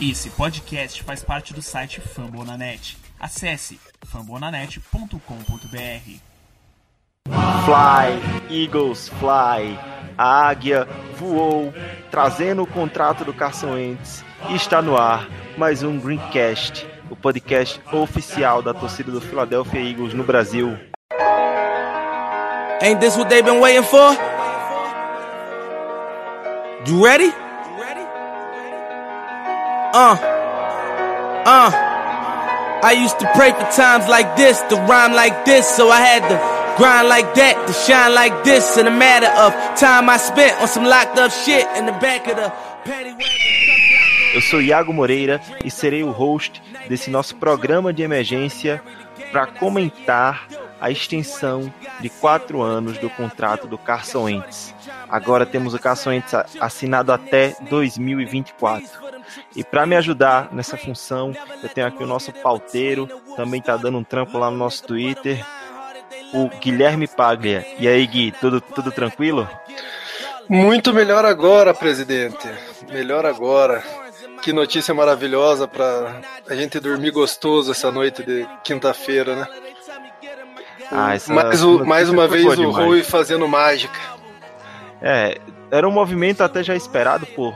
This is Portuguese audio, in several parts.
Esse podcast faz parte do site Fambonanet. Acesse fambonanet.com.br. Fly, Eagles, fly. A águia voou, trazendo o contrato do Carson Wentz. E está no ar mais um Greencast, o podcast oficial da torcida do Philadelphia Eagles no Brasil. Ain't this what they've been waiting for? You ready? I used to pray for times like this, to rhyme like this, so I had to grind like that, to shine like this. In a matter of time I spent on some locked up shit in the back of the paddy wagon. Eu sou Iago Moreira e serei o host desse nosso programa de emergência para comentar a extensão de 4 anos do contrato do Carson Wentz. Agora temos o Carson Wentz assinado até 2024. E para me ajudar nessa função, eu tenho aqui o nosso pauteiro, também tá dando um trampo lá no nosso Twitter, o Guilherme Paglia. E aí, Gui, tudo tranquilo? Muito melhor agora, presidente. Melhor agora. Que notícia maravilhosa para a gente dormir gostoso essa noite de quinta-feira, né? Mais uma vez o Rui fazendo mágica. É, era um movimento até já esperado por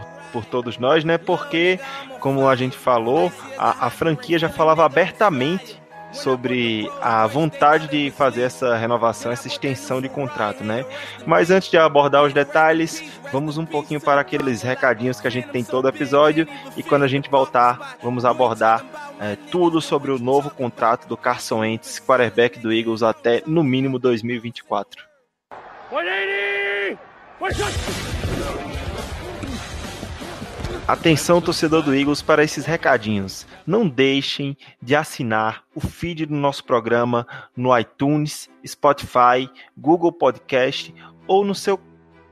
todos nós, né? Porque, como a gente falou, a franquia já falava abertamente sobre a vontade de fazer essa renovação, essa extensão de contrato, né? Mas antes de abordar os detalhes, vamos um pouquinho para aqueles recadinhos que a gente tem todo episódio, e quando a gente voltar, vamos abordar tudo sobre o novo contrato do Carson Wentz, quarterback do Eagles, até no mínimo 2024. Atenção, torcedor do Eagles, para esses recadinhos. Não deixem de assinar o feed do nosso programa no iTunes, Spotify, Google Podcast ou no seu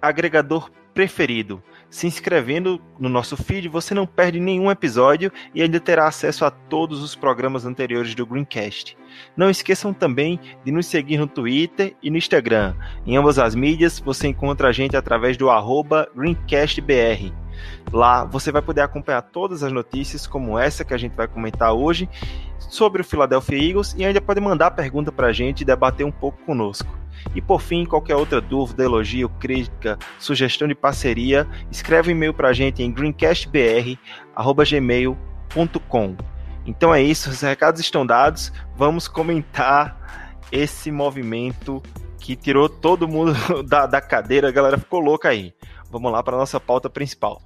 agregador preferido. Se inscrevendo no nosso feed, você não perde nenhum episódio e ainda terá acesso a todos os programas anteriores do Greencast. Não esqueçam também de nos seguir no Twitter e no Instagram. Em ambas as mídias, você encontra a gente através do @GreencastBR. Lá você vai poder acompanhar todas as notícias como essa que a gente vai comentar hoje sobre o Philadelphia Eagles e ainda pode mandar pergunta pra gente e debater um pouco conosco. E por fim, qualquer outra dúvida, elogio, crítica, sugestão de parceria, escreve um e-mail pra gente em greencastbr@gmail.com. Então é isso, os recados estão dados, vamos comentar esse movimento que tirou todo mundo da cadeira, a galera ficou louca aí. Vamos lá para a nossa pauta principal.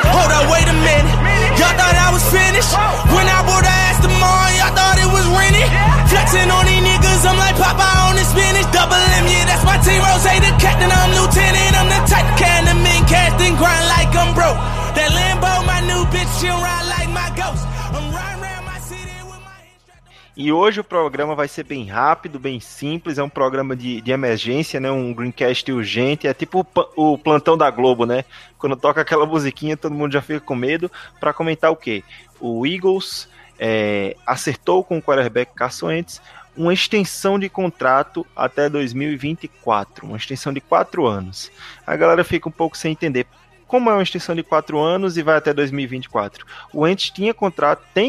Hold up, wait a minute. Y'all thought I was finished. When I bought the ass tomorrow, y'all thought it was rented. Flexing on these niggas, I'm like Popeye on the spinach. Double M, yeah, that's my team. Rose, the captain, I'm lieutenant. I'm the tight can of men, cast and grind like I'm broke. E hoje o programa vai ser bem rápido, bem simples, é um programa de emergência, né? Um Greencast urgente, é tipo o plantão da Globo, né? Quando toca aquela musiquinha todo mundo já fica com medo. Para comentar o quê? O Eagles acertou com o quarterback Carson Wentz uma extensão de contrato até 2024, uma extensão de 4 anos. A galera fica um pouco sem entender. Como é uma extensão de 4 anos e vai até 2024? O Wentz tem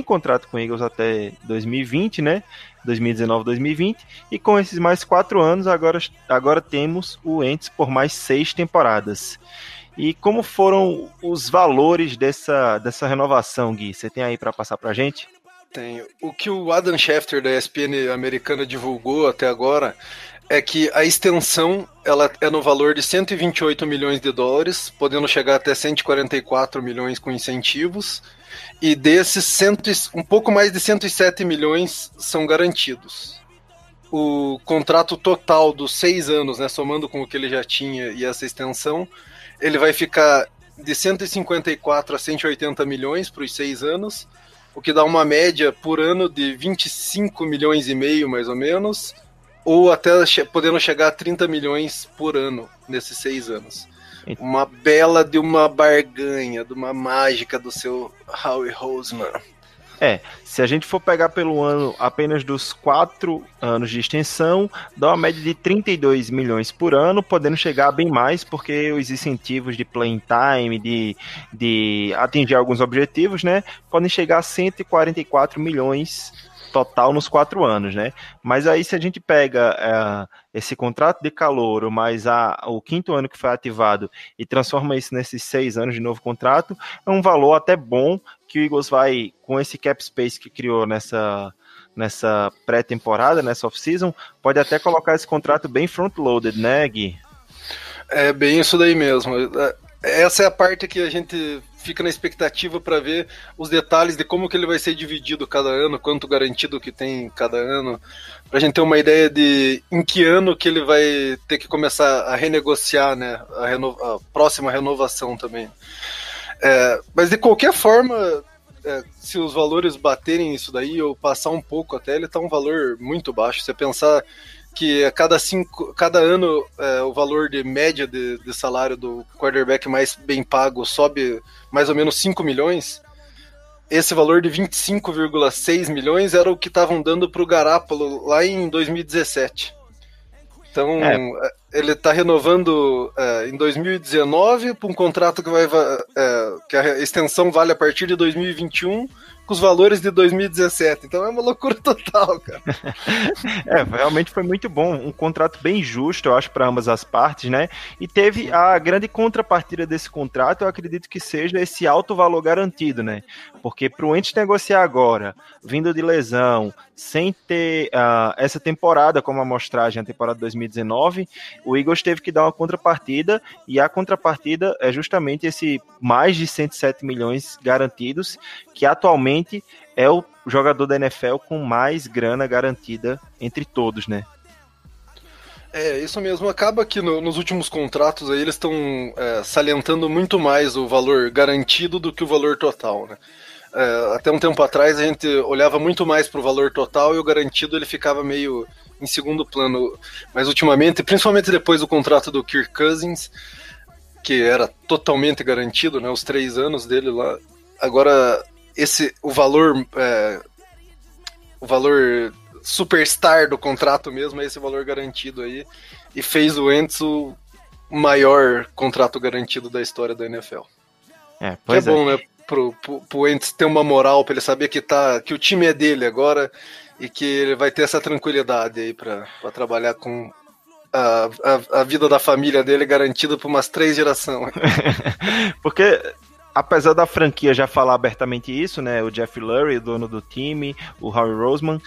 contrato com o Eagles até 2020, né? 2019, 2020. E com esses mais 4 anos, agora temos o Wentz por mais 6 temporadas. E como foram os valores dessa renovação, Gui? Você tem aí para passar para a gente? Tenho. O que o Adam Schefter da ESPN americana divulgou até agora é que a extensão ela é no valor de 128 milhões de dólares, podendo chegar até 144 milhões com incentivos, e desses um pouco mais de 107 milhões são garantidos. O contrato total dos 6 anos, né, somando com o que ele já tinha e essa extensão, ele vai ficar de 154 a 180 milhões para os 6 anos, o que dá uma média por ano de 25 milhões e meio, mais ou menos, ou até podendo chegar a 30 milhões por ano nesses 6 anos. Uma bela de uma barganha, de uma mágica do seu Howie Roseman. É, se a gente for pegar pelo ano apenas dos 4 anos de extensão, dá uma média de 32 milhões por ano, podendo chegar bem mais, porque os incentivos de playing time, de atingir alguns objetivos, né, podem chegar a 144 milhões total nos 4 anos, né? Mas aí se a gente pega esse contrato de calouro, mais o 5º ano que foi ativado e transforma isso nesses 6 anos de novo contrato, é um valor até bom que o Eagles vai, com esse cap space que criou nessa pré-temporada, nessa off-season, pode até colocar esse contrato bem front-loaded, né, Gui? É bem isso daí mesmo. Essa é a parte que a gente fica na expectativa para ver os detalhes de como que ele vai ser dividido cada ano, quanto garantido que tem cada ano, para a gente ter uma ideia de em que ano que ele vai ter que começar a renegociar, né, a próxima renovação também. Mas de qualquer forma, se os valores baterem isso daí ou passar um pouco até, ele está um valor muito baixo. Você pensar que a cada ano o valor de média de salário do quarterback mais bem pago sobe mais ou menos 5 milhões, esse valor de 25,6 milhões era o que estavam dando para o Garoppolo lá em 2017. Então, ele está renovando em 2019 para um contrato que a extensão vale a partir de 2021, com os valores de 2017, então é uma loucura total, cara. Realmente foi muito bom, um contrato bem justo, eu acho, para ambas as partes, né, e teve a grande contrapartida desse contrato, eu acredito que seja esse alto valor garantido, né, porque para o Wentz negociar agora, vindo de lesão, sem ter essa temporada como amostragem, a temporada 2019, o Eagles teve que dar uma contrapartida, e a contrapartida é justamente esse mais de 107 milhões garantidos, que atualmente é o jogador da NFL com mais grana garantida entre todos, né? É, isso mesmo. Acaba que nos últimos contratos aí eles estão salientando muito mais o valor garantido do que o valor total, né? Até um tempo atrás a gente olhava muito mais para o valor total e o garantido ele ficava meio em segundo plano. Mas ultimamente, principalmente depois do contrato do Kirk Cousins, que era totalmente garantido, né? Os 3 anos dele lá. Agora o valor superstar do contrato mesmo é esse valor garantido aí, e fez o Wentz o maior contrato garantido da história da NFL. Pois é bom, né, pro Wentz ter uma moral, para ele saber que o time é dele agora e que ele vai ter essa tranquilidade aí para trabalhar com a vida da família dele garantida por umas 3 gerações. Porque apesar da franquia já falar abertamente isso, né, o Jeff Lurie, o dono do time, o Howie Roseman,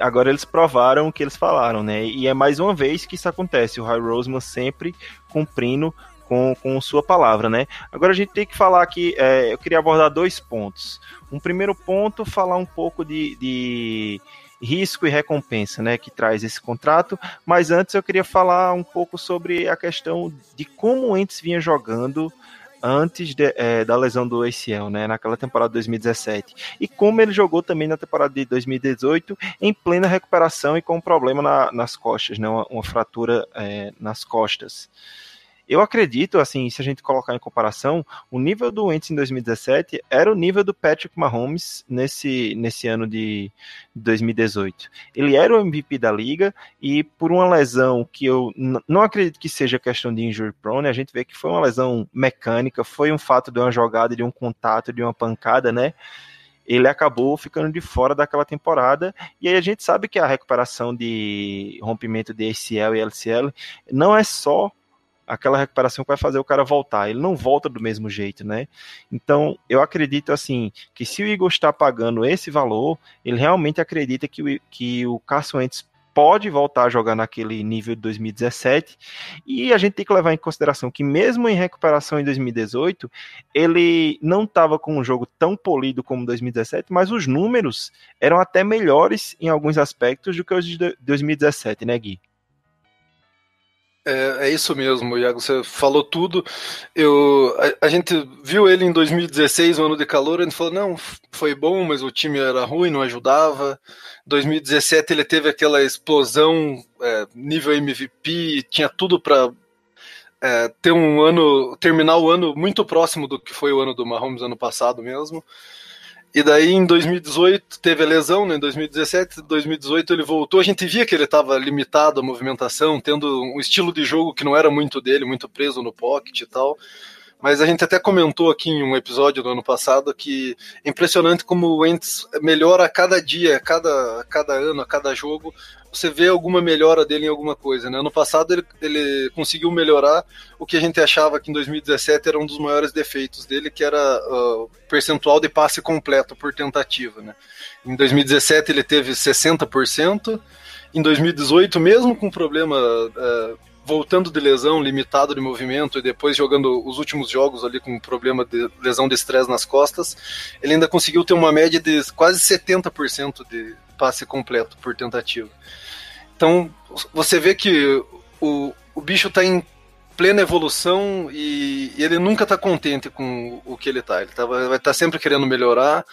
agora eles provaram o que eles falaram, né, e é mais uma vez que isso acontece, o Howie Roseman sempre cumprindo com sua palavra, né. Agora a gente tem que falar aqui, eu queria abordar 2 pontos. Um primeiro ponto, falar um pouco de risco e recompensa, né, que traz esse contrato, mas antes eu queria falar um pouco sobre a questão de como antes vinha jogando antes da lesão do ACL, né, naquela temporada de 2017, e como ele jogou também na temporada de 2018 em plena recuperação e com um problema nas costas, né, uma fratura nas costas. Eu acredito, assim, se a gente colocar em comparação, o nível do Wentz em 2017 era o nível do Patrick Mahomes nesse ano de 2018. Ele era o MVP da liga e por uma lesão que eu não acredito que seja questão de injury prone, a gente vê que foi uma lesão mecânica, foi um fato de uma jogada, de um contato, de uma pancada, né? Ele acabou ficando de fora daquela temporada, e aí a gente sabe que a recuperação de rompimento de ACL e LCL não é só aquela recuperação que vai fazer o cara voltar, ele não volta do mesmo jeito, né? Então, eu acredito, assim, que se o Eagles está pagando esse valor, ele realmente acredita que o Carson Wentz pode voltar a jogar naquele nível de 2017, e a gente tem que levar em consideração que mesmo em recuperação em 2018, ele não estava com um jogo tão polido como 2017, mas os números eram até melhores em alguns aspectos do que os de 2017, né, Gui? É isso mesmo, Iago, você falou tudo. A gente viu ele em 2016, o ano de calor, a gente falou, não, foi bom, mas o time era ruim, não ajudava. 2017 ele teve aquela explosão, nível MVP, tinha tudo para ter terminar o ano muito próximo do que foi o ano do Mahomes ano passado mesmo. E daí em 2018 teve a lesão, né? Em 2017, 2018 ele voltou, a gente via que ele estava limitado à movimentação, tendo um estilo de jogo que não era muito dele, muito preso no pocket e tal, mas a gente até comentou aqui em um episódio do ano passado que é impressionante como o Wentz melhora a cada dia, a cada ano, a cada jogo, você vê alguma melhora dele em alguma coisa, né? Ano passado ele conseguiu melhorar o que a gente achava que em 2017 era um dos maiores defeitos dele, que era o percentual de passe completo por tentativa, né? Em 2017 ele teve 60%, em 2018 mesmo com problema... voltando de lesão, limitado de movimento e depois jogando os últimos jogos ali com problema de lesão de estresse nas costas, ele ainda conseguiu ter uma média de quase 70% de passe completo por tentativa. Então, você vê que o bicho está em plena evolução e ele nunca está contente com o que ele está. Ele vai estar sempre querendo melhorar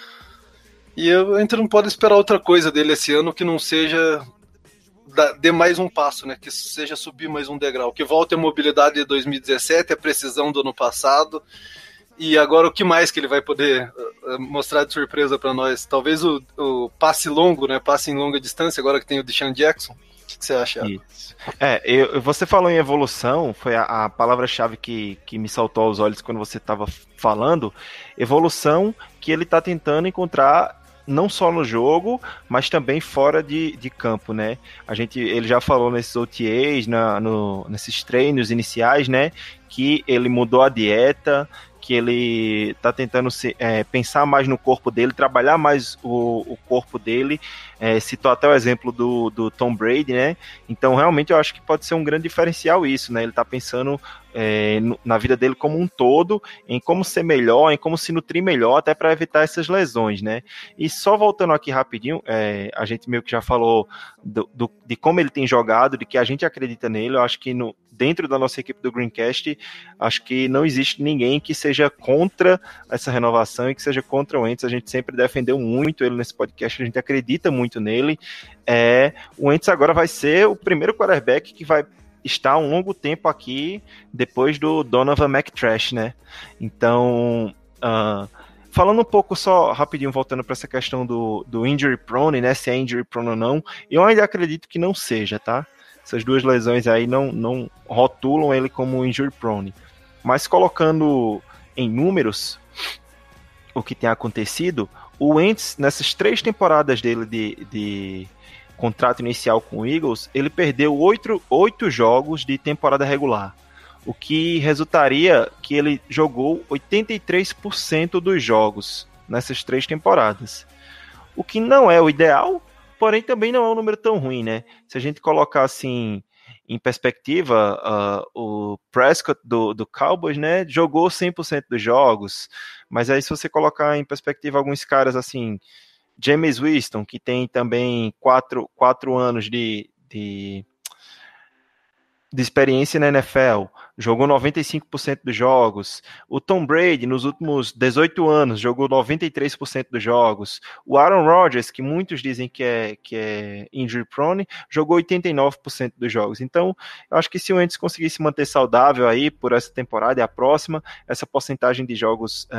e a gente não pode esperar outra coisa dele esse ano que não seja... dê mais um passo, né? Que seja subir mais um degrau, que volte a mobilidade de 2017, a precisão do ano passado, e agora o que mais que ele vai poder mostrar de surpresa para nós? Talvez o passe longo, né? Passe em longa distância, agora que tem o DeSean Jackson. O que você acha? Você falou em evolução, foi a palavra-chave que me saltou aos olhos quando você estava falando, evolução que ele está tentando encontrar não só no jogo, mas também fora de campo, né? Ele já falou nesses OTAs, nesses treinos iniciais, né? Que ele mudou a dieta, que ele tá tentando pensar mais no corpo dele, trabalhar mais o corpo dele. Citou até o exemplo do Tom Brady, né? Então, realmente, eu acho que pode ser um grande diferencial isso, né? Ele tá pensando na vida dele como um todo, em como ser melhor, em como se nutrir melhor, até para evitar essas lesões, né? E só voltando aqui rapidinho, a gente meio que já falou de como ele tem jogado, de que a gente acredita nele. Eu acho que dentro da nossa equipe do Greencast, acho que não existe ninguém que seja contra essa renovação e que seja contra o Wentz. A gente sempre defendeu muito ele nesse podcast, a gente acredita muito nele. O Wentz agora vai ser o primeiro quarterback que vai estar um longo tempo aqui depois do Donovan McTrash, né? Então... falando um pouco só, rapidinho, voltando para essa questão do injury prone, né? Se é injury prone ou não, eu ainda acredito que não seja, tá? Essas duas lesões aí não rotulam ele como injury prone. Mas colocando em números o que tem acontecido, o Wentz, nessas 3 temporadas dele de contrato inicial com o Eagles, ele perdeu 8 jogos de temporada regular. O que resultaria que ele jogou 83% dos jogos nessas 3 temporadas. O que não é o ideal, porém também não é um número tão ruim, né? Se a gente colocar assim em perspectiva, o Prescott do Cowboys, né, jogou 100% dos jogos, mas aí se você colocar em perspectiva alguns caras assim, Jameis Winston, que tem também 4 anos de experiência na NFL, jogou 95% dos jogos, o Tom Brady nos últimos 18 anos jogou 93% dos jogos, o Aaron Rodgers, que muitos dizem que é injury prone, jogou 89% dos jogos. Então eu acho que se o Wentz conseguisse manter saudável aí por essa temporada e a próxima, essa porcentagem de jogos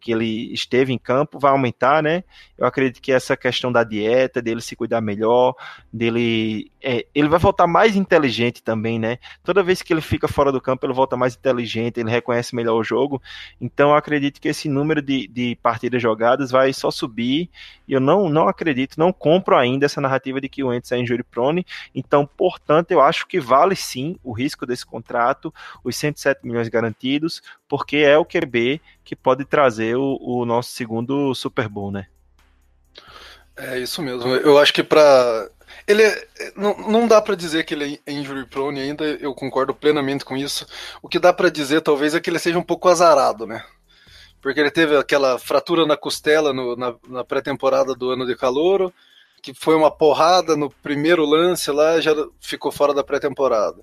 que ele esteve em campo vai aumentar, né? Eu acredito que essa questão da dieta, dele se cuidar melhor, ele vai voltar mais inteligente também, né? Toda vez que ele fica fora do campo, ele volta mais inteligente, ele reconhece melhor o jogo. Então eu acredito que esse número de partidas jogadas vai só subir, e eu não acredito, não compro ainda essa narrativa de que o Wentz é injury prone. Então, portanto, eu acho que vale sim o risco desse contrato, os 107 milhões garantidos, porque é o QB que pode trazer o nosso segundo Super Bowl, né? É isso mesmo. Eu acho que não dá para dizer que ele é injury prone ainda, eu concordo plenamente com isso. O que dá para dizer talvez é que ele seja um pouco azarado, né? Porque ele teve aquela fratura na costela na pré-temporada do ano de calouro, que foi uma porrada no primeiro lance lá, já ficou fora da pré-temporada.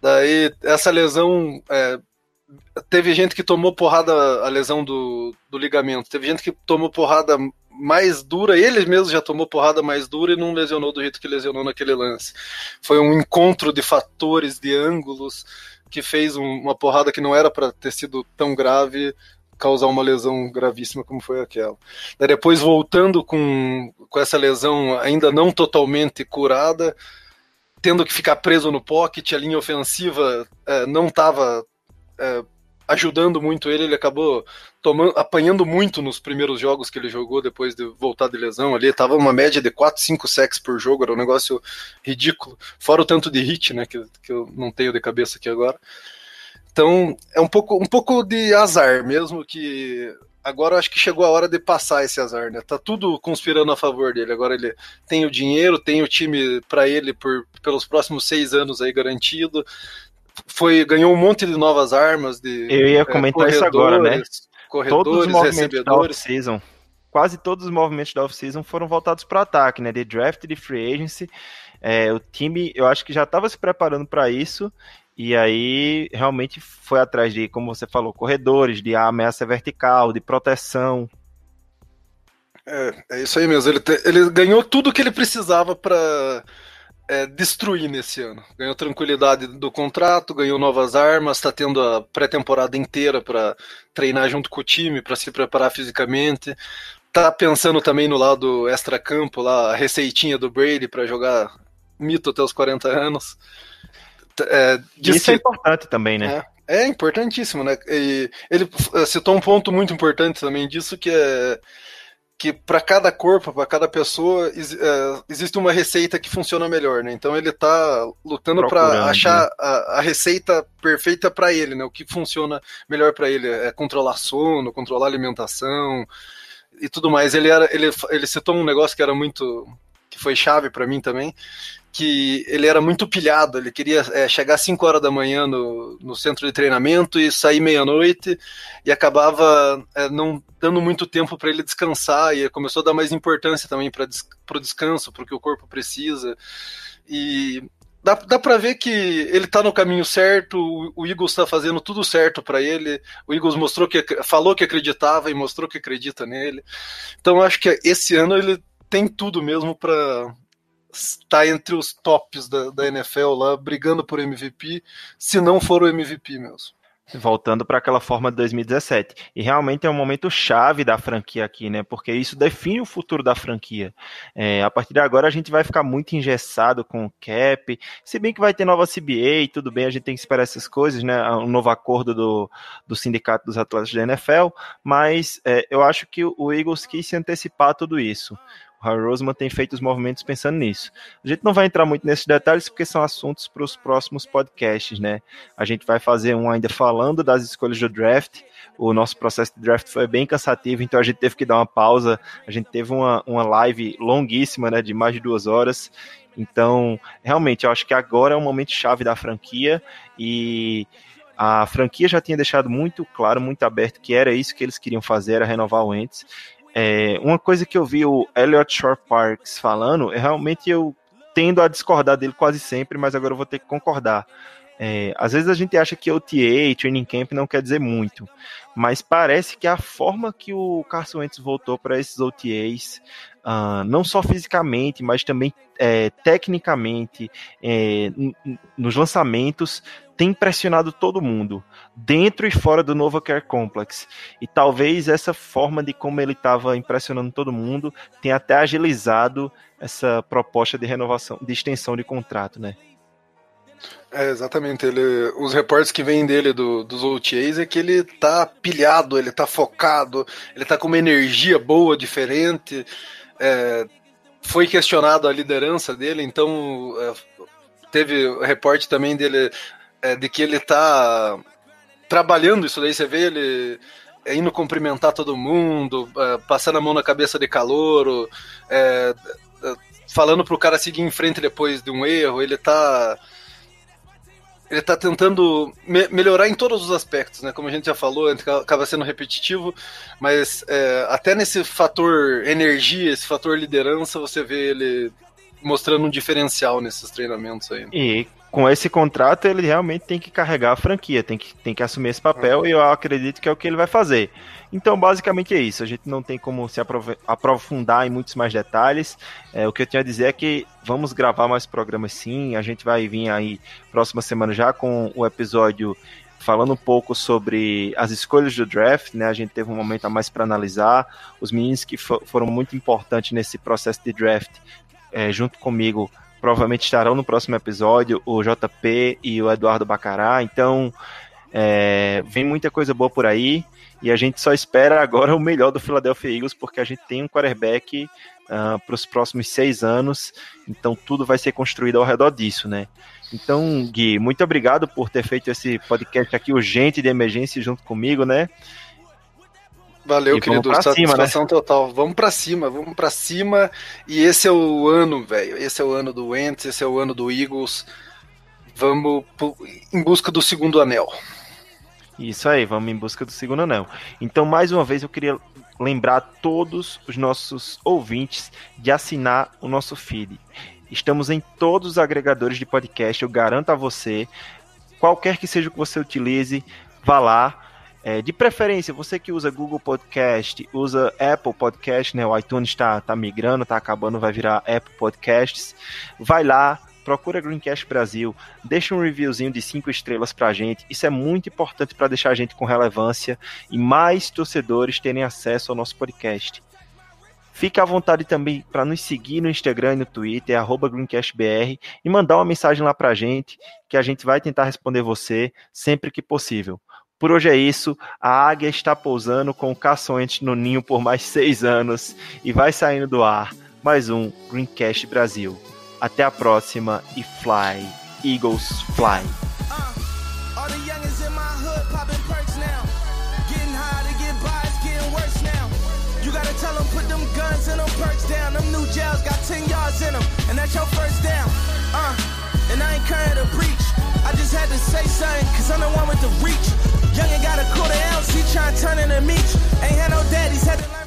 Daí essa lesão... teve gente que tomou porrada, a lesão do ligamento, teve gente que tomou porrada mais dura, ele mesmo já tomou porrada mais dura e não lesionou do jeito que lesionou naquele lance. Foi um encontro de fatores, de ângulos, que fez uma porrada que não era para ter sido tão grave, causar uma lesão gravíssima como foi aquela. Daí depois, voltando com essa lesão ainda não totalmente curada, tendo que ficar preso no pocket, a linha ofensiva não estava ajudando muito ele, ele acabou apanhando muito nos primeiros jogos que ele jogou depois de voltar de lesão ali, tava uma média de 4, 5 sacks por jogo, era um negócio ridículo, fora o tanto de hit, né, que eu não tenho de cabeça aqui agora. Então, é um pouco de azar mesmo, que agora eu acho que chegou a hora de passar esse azar, né? Tá tudo conspirando a favor dele. Agora ele tem o dinheiro, tem o time para ele pelos próximos 6 anos aí garantido. Ganhou um monte de novas armas. Eu ia comentar isso agora, né? Todos os movimentos da off-season, quase todos os movimentos da off-season foram voltados para ataque, né? De draft, de free agency. O time, eu acho que já estava se preparando para isso. E aí, realmente, foi atrás de, como você falou, corredores, de ameaça vertical, de proteção. É isso aí mesmo. Ele ganhou tudo que ele precisava para destruir nesse ano. Ganhou tranquilidade do contrato, ganhou novas armas, está tendo a pré-temporada inteira para treinar junto com o time, para se preparar fisicamente. Tá pensando também no lado extra-campo, lá, a receitinha do Brady para jogar mito até os 40 anos. Isso é importante também, né? É importantíssimo, né? E ele citou um ponto muito importante também disso, que é que para cada corpo, para cada pessoa, existe uma receita que funciona melhor, né? Então ele tá lutando para achar a receita perfeita para ele, né? O que funciona melhor para ele é controlar sono, controlar alimentação e tudo mais. Ele citou um negócio que foi chave para mim também, que ele era muito pilhado, ele queria chegar às 5 horas da manhã no centro de treinamento e sair meia-noite, e acabava não dando muito tempo para ele descansar, e começou a dar mais importância também para o descanso, para o que o corpo precisa, e dá para ver que ele está no caminho certo, o Eagles está fazendo tudo certo para ele, o Eagles falou que acreditava e mostrou que acredita nele, então acho que esse ano ele tem tudo mesmo para estar entre os tops da NFL lá, brigando por MVP, se não for o MVP mesmo. Voltando para aquela forma de 2017. E realmente é um momento chave da franquia aqui, né? Porque isso define o futuro da franquia. A partir de agora a gente vai ficar muito engessado com o cap, se bem que vai ter nova CBA, tudo bem, a gente tem que esperar essas coisas, né? Um novo acordo do sindicato dos atletas da NFL, mas eu acho que o Eagles quis se antecipar a tudo isso. O Howie Roseman tem feito os movimentos pensando nisso. A gente não vai entrar muito nesses detalhes porque são assuntos para os próximos podcasts, né? A gente vai fazer um ainda falando das escolhas do draft. O nosso processo de draft foi bem cansativo, então a gente teve que dar uma pausa. A gente teve uma live longuíssima, né, de mais de 2 horas. Então, realmente, eu acho que agora é um momento chave da franquia e a franquia já tinha deixado muito claro, muito aberto que era isso que eles queriam fazer, era renovar o Wentz. Uma coisa que eu vi o Elliot Shore Parks falando, realmente eu tendo a discordar dele quase sempre, mas agora eu vou ter que concordar. Às vezes a gente acha que OTA, training camp, não quer dizer muito, mas parece que a forma que o Carson Wentz voltou para esses OTAs, não só fisicamente, mas também tecnicamente, nos lançamentos, tem impressionado todo mundo, dentro e fora do Nova Care Complex. E talvez essa forma de como ele estava impressionando todo mundo tenha até agilizado essa proposta de renovação, de extensão de contrato, né? Exatamente, os reportes que vêm dele dos OTAs é que ele tá pilhado, ele tá focado, ele tá com uma energia boa, diferente, foi questionado a liderança dele, então teve o reporte também dele de que ele tá trabalhando isso daí, você vê ele indo cumprimentar todo mundo, passando a mão na cabeça de calouro, falando pro cara seguir em frente depois de um erro, ele tá tentando melhorar em todos os aspectos, né? Como a gente já falou, acaba sendo repetitivo, mas até nesse fator energia, esse fator liderança, você vê ele mostrando um diferencial nesses treinamentos aí. E com esse contrato ele realmente tem que carregar a franquia, tem que assumir esse papel, e eu acredito que é o que ele vai fazer. Então basicamente é isso, a gente não tem como se aprofundar em muitos mais detalhes. O que eu tinha a dizer é que vamos gravar mais programas sim, a gente vai vir aí próxima semana já com o episódio falando um pouco sobre as escolhas do draft, né? A gente teve um momento a mais para analisar. Os meninos que foram muito importantes nesse processo de draft, junto comigo, provavelmente estarão no próximo episódio, o JP e o Eduardo Bacará. Então, vem muita coisa boa por aí, e a gente só espera agora o melhor do Philadelphia Eagles, porque a gente tem um quarterback para os próximos 6 anos, então tudo vai ser construído ao redor disso, né? Então, Gui, muito obrigado por ter feito esse podcast aqui urgente de emergência junto comigo, né? Valeu, querido. Satisfação total. Vamos pra cima. E esse é o ano, velho. Esse é o ano do Wentz, esse é o ano do Eagles. Vamos em busca do segundo anel. Isso aí, vamos em busca do segundo anel. Então, mais uma vez, eu queria lembrar todos os nossos ouvintes de assinar o nosso feed. Estamos em todos os agregadores de podcast, eu garanto a você. Qualquer que seja o que você utilize, vá lá. De preferência, você que usa Google Podcast, usa Apple Podcast, né? O iTunes está migrando, está acabando, vai virar Apple Podcasts. Vai lá, procura Greencast Brasil, deixa um reviewzinho de 5 estrelas para a gente. Isso é muito importante para deixar a gente com relevância e mais torcedores terem acesso ao nosso podcast. Fique à vontade também para nos seguir no Instagram e no Twitter, @GreencastBR, e mandar uma mensagem lá para a gente, que a gente vai tentar responder você sempre que possível. Por hoje é isso, a águia está pousando com o Carson Wentz no ninho por mais 6 anos e vai saindo do ar mais um Greencast Brasil. Até a próxima e fly, Eagles fly. I just had to say something, cause I'm the one with the reach. Youngin' got a quarter ounce, he tryin' turnin' a meech. Ain't had no daddies, had to